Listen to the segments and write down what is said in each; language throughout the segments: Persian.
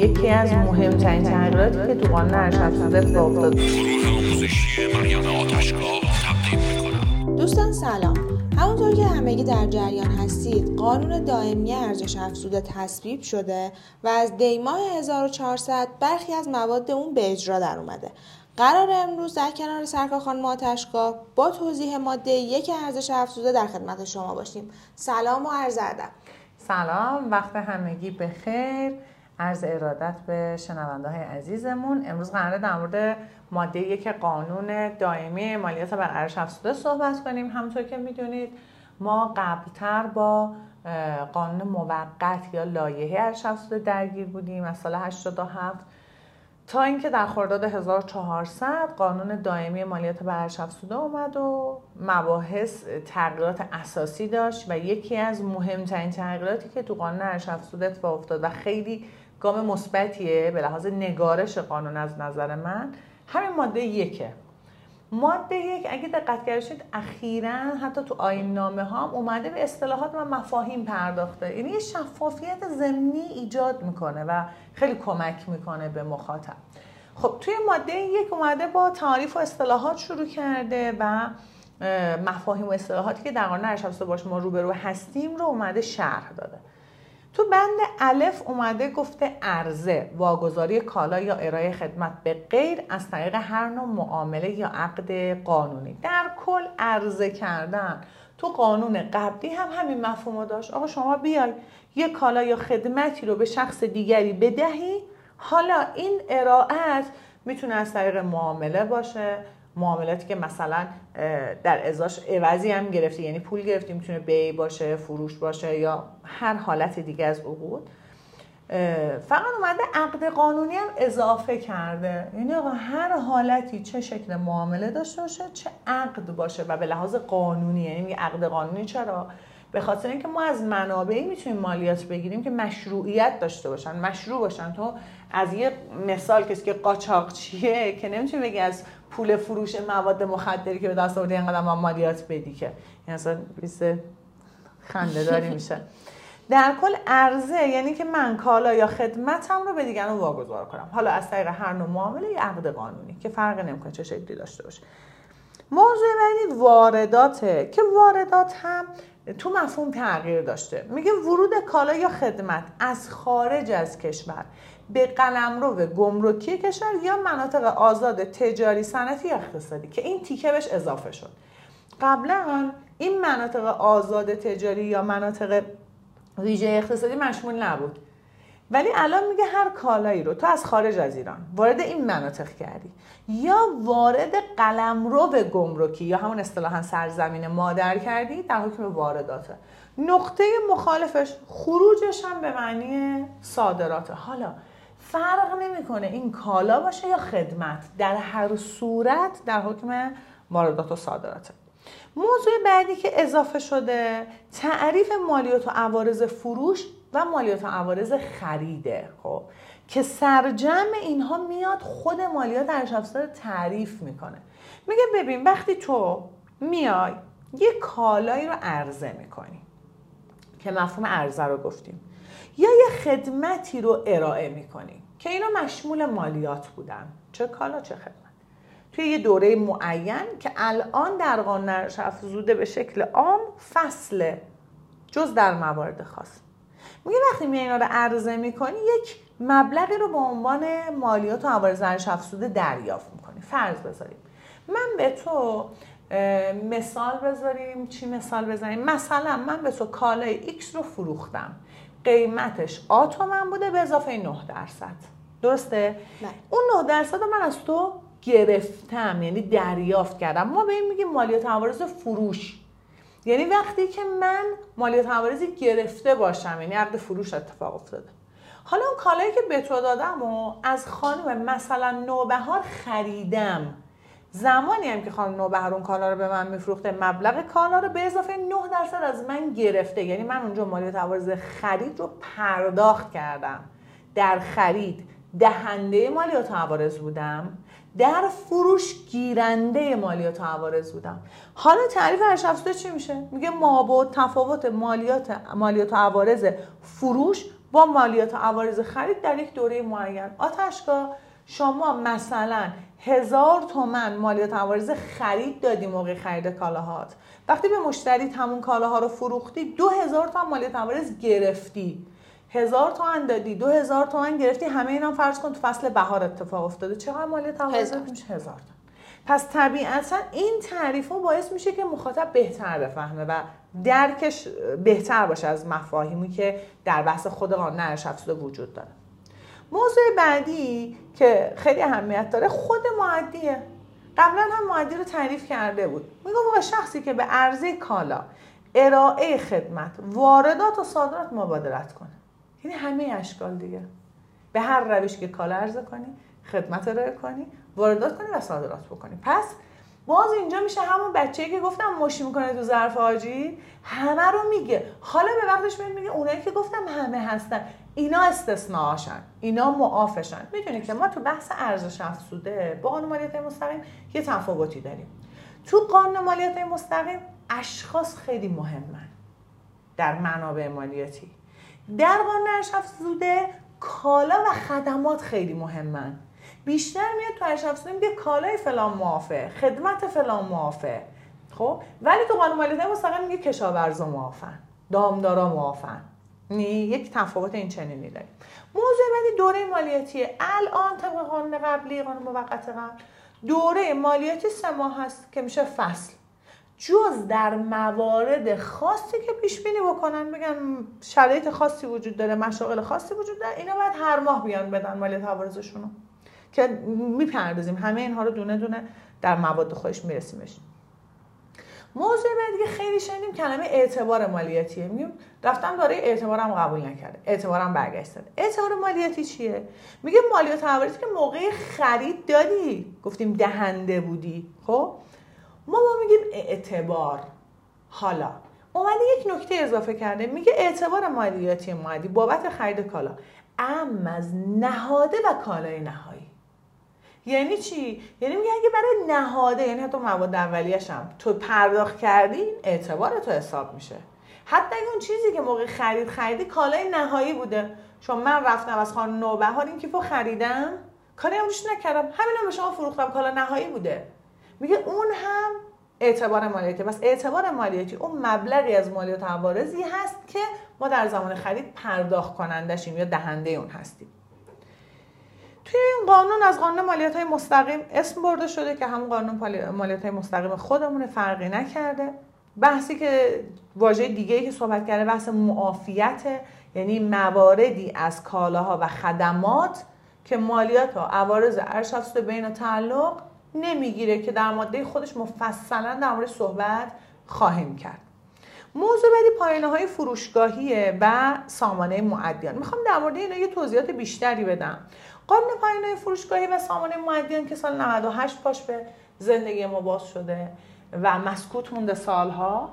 یکی از مهمترین تغییراتی که تو قانون ارزش افزوده به افتاد. دوستان سلام. همونطور که همگی در جریان هستید، قانون دائمی ارزش افزوده تصویب شده و از دی‌ماه 1400 برخی از مواد اون به اجرا در اومده. قرار امروز در کنار سرکار خانم آتشگاه با توضیح ماده 1 ارزش افزوده در خدمت شما باشیم. سلام و عرض ادب. سلام، وقت همگی بخیر. عرض ارادت به شنونده‌های عزیزمون. امروز قراره در مورد ماده 1 قانون دائمی مالیات بر ارزش افزوده صحبت کنیم. همونطور که می‌دونید ما قبلتر با قانون موقت یا لایحه ارزش افزوده درگیر بودیم از سال 87 تا اینکه در خرداد 1400 قانون دائمی مالیات بر ارزش افزوده اومد و مباحث تغییرات اساسی داشت و یکی از مهمترین تغییراتی که تو قانون ارزش افزوده اتفاق افتاد و خیلی گام مثبتیه به لحاظ نگارش قانون از نظر من، همین ماده 1. ماده 1 اگه دقت کردید اخیراً حتی تو آیین نامه ها هم اومده به اصطلاحات و مفاهیم پرداخته، یعنی یه شفافیت ضمنی ایجاد میکنه و خیلی کمک میکنه به مخاطب. خب توی ماده 1 اومده با تعاریف و اصطلاحات شروع کرده و مفاهیم و اصطلاحاتی که در قانون ارزش افزوده باش ما روبرو هستیم رو اومده شرح داده. تو بند الف اومده گفته عرضه، واگذاری کالا یا ارائه خدمت به غیر از طریق هر نوع معامله یا عقد قانونی. در کل عرضه کردن تو قانون قبلی هم همین مفهومو داشت. آقا شما بیای یه کالا یا خدمتی رو به شخص دیگری بدهی، حالا این ارائه میتونه از طریق معامله باشه، معاملاتی که مثلا در ازاش عوضی هم گرفتی، یعنی پول گرفتی، میتونه بیع باشه، فروش باشه یا هر حالت دیگه از عقود. فقط اومده عقد قانونی هم اضافه کرده، یعنی آقا هر حالتی چه شکل معامله داشته باشه، چه عقد باشه و به لحاظ قانونی. یعنی میگه عقد قانونی چرا؟ به خاطر اینکه ما از منابعی میتونیم مالیات بگیریم که مشروعیت داشته باشن، مشروع باشن. تو از یه مثال کسی که قاچاقچیه که نمیتونی بگی از پول فروش مواد مخدری که به دست آوردی اینقدر ما مالیات بدی، که یعنی اصلا بیسه خنده داری میشه. در کل عرضه یعنی که من کالا یا خدمتم رو به دیگران واگذار کنم، حالا از طریق هر نوع معامله یا عقد قانونی که فرق نمیکنه چه شکلی داشته باشه. موضوع بعدی وارداته که واردات هم تو مفهوم تغییر داشته. میگه ورود کالا یا خدمت از خارج از کشور به قلمرو گمرکی کشور یا مناطق آزاد تجاری، صنعتی یا اقتصادی، که این تیکه بهش اضافه شد. قبلا این مناطق آزاد تجاری یا مناطق ویژه اقتصادی مشمول نبود، ولی الان میگه هر کالایی رو تو از خارج از ایران وارد این مناطق کردی یا وارد قلمرو گمرکی یا همون اصطلاحاً سرزمین مادر کردی، در حکم وارداته. نقطه مخالفش خروجش هم به معنی صادراته. حالا فرق نمیکنه این کالا باشه یا خدمت، در هر صورت در حکم واردات و صادراته. موضوع بعدی که اضافه شده تعریف مالیات و عوارض فروش و مالیات و عوارض خریده، خب که سرجم اینها میاد خود مالیات ارزش افزوده تعریف میکنه. میگه ببین وقتی تو میای یه کالایی رو عرضه میکنی که مفهوم عرضه رو گفتیم، یا یه خدمتی رو ارائه میکنی که اینا مشمول مالیات بودن، چه کالا چه خدمت، توی یه دوره معین که الان در قانون ارزش افزوده به شکل عام فصل جز در موارد خاص. میگه وقتی میای اینا رو عرضه میکنی یک مبلغی رو به عنوان مالیات و عوارض ارزش افزوده دریافت میکنی. فرض بذاریم من به تو مثال بزنیم مثلا من به تو کالای X رو فروختم، قیمتش آ تومن بوده به اضافه 9%، درسته؟ نه. اون 9% رو من از تو گرفتم، یعنی دریافت کردم. ما به این میگیم مالیات و عوارض فروش، یعنی وقتی که من مالیات و عوارضی گرفته باشم، یعنی عقد فروش اتفاق افتاده. حالا اون کالایی که به تو دادم و از خانم مثلا نوبهار خریدم، زمانی هم که خانم نوبهار اون کالا رو به من میفروخته مبلغ کالا رو به اضافه 9% از من گرفته، یعنی من اونجا مالیات و عوارض خرید رو پرداخت کردم. در خرید دهنده مالیات و عوارض بودم، در فروش گیرنده مالیات و عوارض بودم. حالا تعریف ارزش افزوده چی میشه؟ میگه مابعد تفاوت مالیات و عوارض فروش با مالیات و عوارض خرید در یک دوره معین. آتشگاه شما مثلا 1000 تومان مالیات عوارض خرید دادی موقع خرید کالاهات، وقتی به مشتری تموم کالاها رو فروختی 2000 تومان مالیات عوارض گرفتی، 1000 تومان دادی 2000 تومان گرفتی، همه اینا فرض کن تو فصل بهار اتفاق افتاده، چقدر مالیات عوارض میشه؟ 1000 تومان. پس طبیعتا این تعریف‌ها باعث میشه که مخاطب بهتر بفهمه و درکش بهتر باشه از مفاهیمی که در بحث خود قانون ارزش افزوده وجود داره. موضوع بعدی که خیلی اهمیت داره خود معدیه. قبلا هم معدی رو تعریف کرده بود. میگه واقعا شخصی که به عرضه کالا، ارائه خدمت، واردات و صادرات مبادرت کنه، یعنی همه اشکال دیگه، به هر روش که کالا عرضه کنی، خدمت ارائه کنی، واردات کنی و صادرات بکنی. پس باز اینجا میشه همون بچه‌ای که گفتم مشی میکنه تو ظرف آجیل، همه رو میگه. حالا به وقتش میگه اونایی که گفتم همه هستن، اینا استثناءشن، اینا معافشن. میدونید که ما تو بحث ارزش افزوده با قانون مالیات مستقیم یه تفاوتی داریم. تو قانون مالیات مستقیم اشخاص خیلی مهمن در منابع مالیاتی، در قانون ارزش افزوده کالا و خدمات خیلی مهمن. بیشتر میاد تو ارزش افزوده میگه کالای فلان معافه، خدمت فلان معافه، خب، ولی تو قانون مالیات مستقیم میگه کشاورزا معافن، دامدارا معافن. یک تفاوت این چنینی داریم. موضوع بعدی دوره مالیاتیه. الان طبق قانون قبلی، قانون موقت قبل، دوره مالیاتی 3 ماه هست که میشه فصل، جز در موارد خاصی که پیش بینی بکنن، بگن شرایط خاصی وجود داره، مشاغل خاصی وجود داره، اینا باید هر ماه بیان بدن مالیات عوارضشون رو، که میپردازیم همه اینها رو دونه دونه در مواد خودش میرسیمش. موضوع بعدی خیلی شنیدیم کلمه اعتبار مالیاتیه. میگیم رفتم داره اعتبارم قبول نکرده، اعتبارم برگشت. اعتبار مالیاتی چیه؟ میگه مالیات عوارضی که موقع خرید دادی، گفتیم دهنده بودی، خب ما میگیم اعتبار. حالا اومده یک نکته اضافه کرده، میگه اعتبار مالیاتی معدی بابت خرید کالا اعم از نهاده و کالای نهایی. یعنی چی؟ یعنی میگه اگه برای نهاده، یعنی حتی مواد اولیه‌اش هم تو پرداخت کردی، اعتبار تو حساب میشه، حتی اگه اون چیزی که موقع خرید خریدی کالای نهایی بوده. چون من رفتم از خانه نوبهار این کیفو خریدم، کاری هم روش نکردم، همینم به شما فروختم، کالا نهایی بوده. میگه اون هم اعتبار مالیاتی. پس اعتبار مالیاتی اون مبلغی از مالیات عوارضی هست که ما در زمان خرید پرداخت کنندشیم یا دهنده اون هستیم. توی این قانون از قانون مالیات‌های مستقیم اسم برده شده که همون قانون مالیات‌های مستقیم خودمونه، فرقی نکرده. بحثی که واژه دیگه‌ای که صحبت کرده بحث معافیته، یعنی مواردی از کالاها و خدمات که مالیات و عوارض ارزش افزوده به اینا تعلق نمیگیره، که در ماده خودش مفصلا در مورد صحبت خواهیم کرد. موضوع بعدی پایانه‌های فروشگاهیه و سامانه معدیان. میخوام در مورد اینا یه توضیحات بیشتری بدم. قانون پایانه‌های فروشگاهی و سامانه معدیان که سال 98 پاش به زندگی ما باز شده و مسکوت مونده سالها،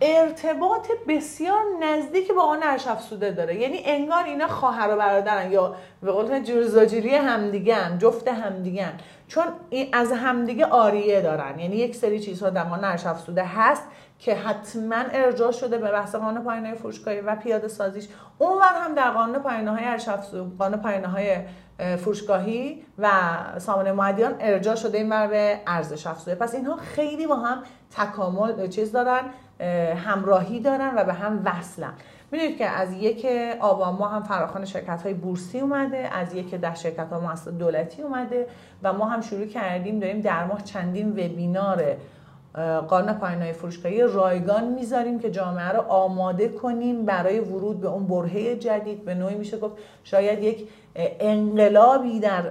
ارتباط بسیار نزدیک با قانون ارزش افزوده داره. یعنی انگار اینا خواهر و برادرن، یا به قول جرزاجیلی همدیگه‌ن، جفت همدیگه‌ن، چون از همدیگه عاریه دارن. یعنی یک سری چیزها در قانون ارزش افزوده هست که حتما ارجاع شده به بحث قانون پایانه‌های فروشگاهی و پیاده سازیش، اونور هم در قانون پایانه‌های فروشگاهی و سامانه معدیان ارجاع شده اینور به ارزش افزوده. پس اینها خیلی با هم تکامل چیز دارن، همراهی دارن و به هم وصلن. میدونید که از 1 آبان ما هم فراخوان شرکت‌های بورسی اومده، از 1 شرکت‌ها مؤسسات دولتی اومده و ما هم شروع کردیم داریم در ماه چندین وبینار قانون پایانه‌های فروشگاهی رایگان میذاریم که جامعه رو آماده کنیم برای ورود به اون برهه جدید. به نوعی میشه گفت شاید یک انقلابی در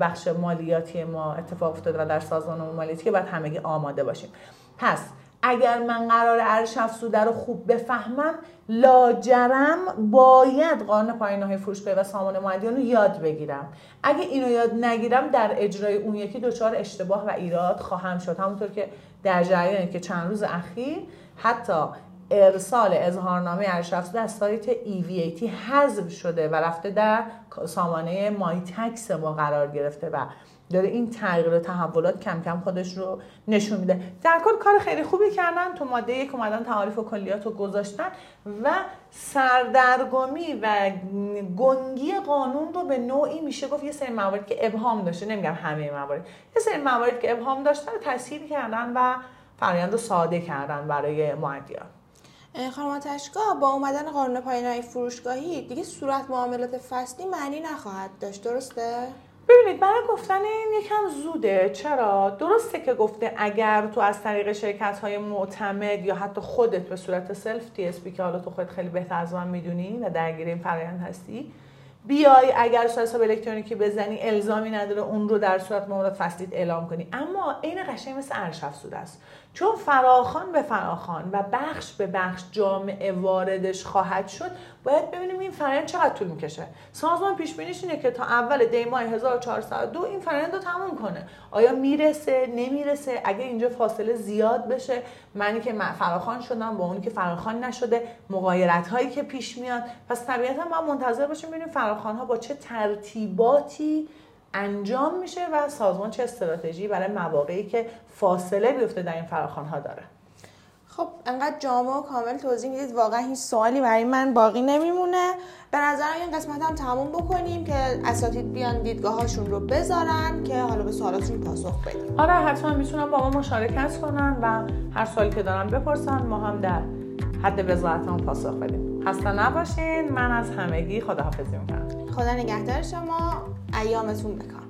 بخش مالیاتی ما اتفاق افتاده و در سازمان مالیاتی که باید همگی آماده باشیم. پس اگر من قرار ارزش افزوده رو خوب بفهمم، لاجرم باید قانون پایانه‌های فروشگاهی و سامانه معدیان رو یاد بگیرم. اگه اینو یاد نگیرم در اجرای اون یکی دچار اشتباه و ایراد خواهم شد. همونطور که در جریانه که چند روز اخیر حتی ارسال اظهارنامه ارزش افزوده از سایت EVAT حذف شده و رفته در سامانه مای تکس ما قرار گرفته و داره این تغییر و تحولات کم کم خودش رو نشون میده. در کل کار خیلی خوبی کردن، تو ماده 1 اومدن تعاریف و کلیات رو گذاشتن و سردرگمی و گنگی قانون رو به نوعی میشه گفت یه سری موارد که ابهام داشته، نمیگم همه موارد، یه سری موارد که ابهام داشته رو تسهیل کردن و فرآیند رو ساده کردن برای مودیان. خانم آتشگاه، با اومدن قانون پایانه‌ی فروشگاهی دیگه صورت معاملات فصلی معنی نخواهد داشت، درسته؟ ببینید، برای گفتن این یکم زوده. چرا؟ درسته که گفته اگر تو از طریق شرکت‌های معتمد یا حتی خودت به صورت سلف TSP که حالا تو خودت خیلی بهتر از من میدونی و درگیر این فرآیند هستی، بیای اگر سر حساب الکترونیکی بزنی الزامی نداره اون رو در صورت معاملات فصلیت اعلام کنی. اما عین قشنگ مثل ارزش افزوده است، چون فراخوان به فراخوان و بخش به بخش جامعه واردش خواهد شد. باید ببینیم این فرآیند چقدر طول میکشه. سازمان پیش بینیش اینه که تا اول دی ماه 1402 این فرآیند رو تموم کنه. آیا میرسه؟ نمیرسه؟ اگه اینجا فاصله زیاد بشه، معنی که من فراخوان شدم با اون که فراخوان نشده، مغایرت هایی که پیش میاد، پس طبیعتا ما منتظر باشیم ببینیم فراخوان‌ها با چه ترتیباتی انجام میشه و سازمان چه استراتژی برای مواقعی که فاصله بیفته در این فراخوان‌ها داره. خب انقدر جامع و کامل توضیح میدید، واقعا هیچ سوالی برای من باقی نمیمونه. به نظرم این قسمت هم تموم بکنیم که اساتید بیان دیدگاهاشون رو بذارن که حالا به سوالاتشون پاسخ بدیم. آره، حتما میتونن با ما مشارکت کنن و هر سوالی که دارن بپرسن، ما هم در حد وزارتمون پاسخ بدیم. خسته نباشین. من از همگی خداحافظی میکنم. خدا نگهدار شما. ایامتون بکار.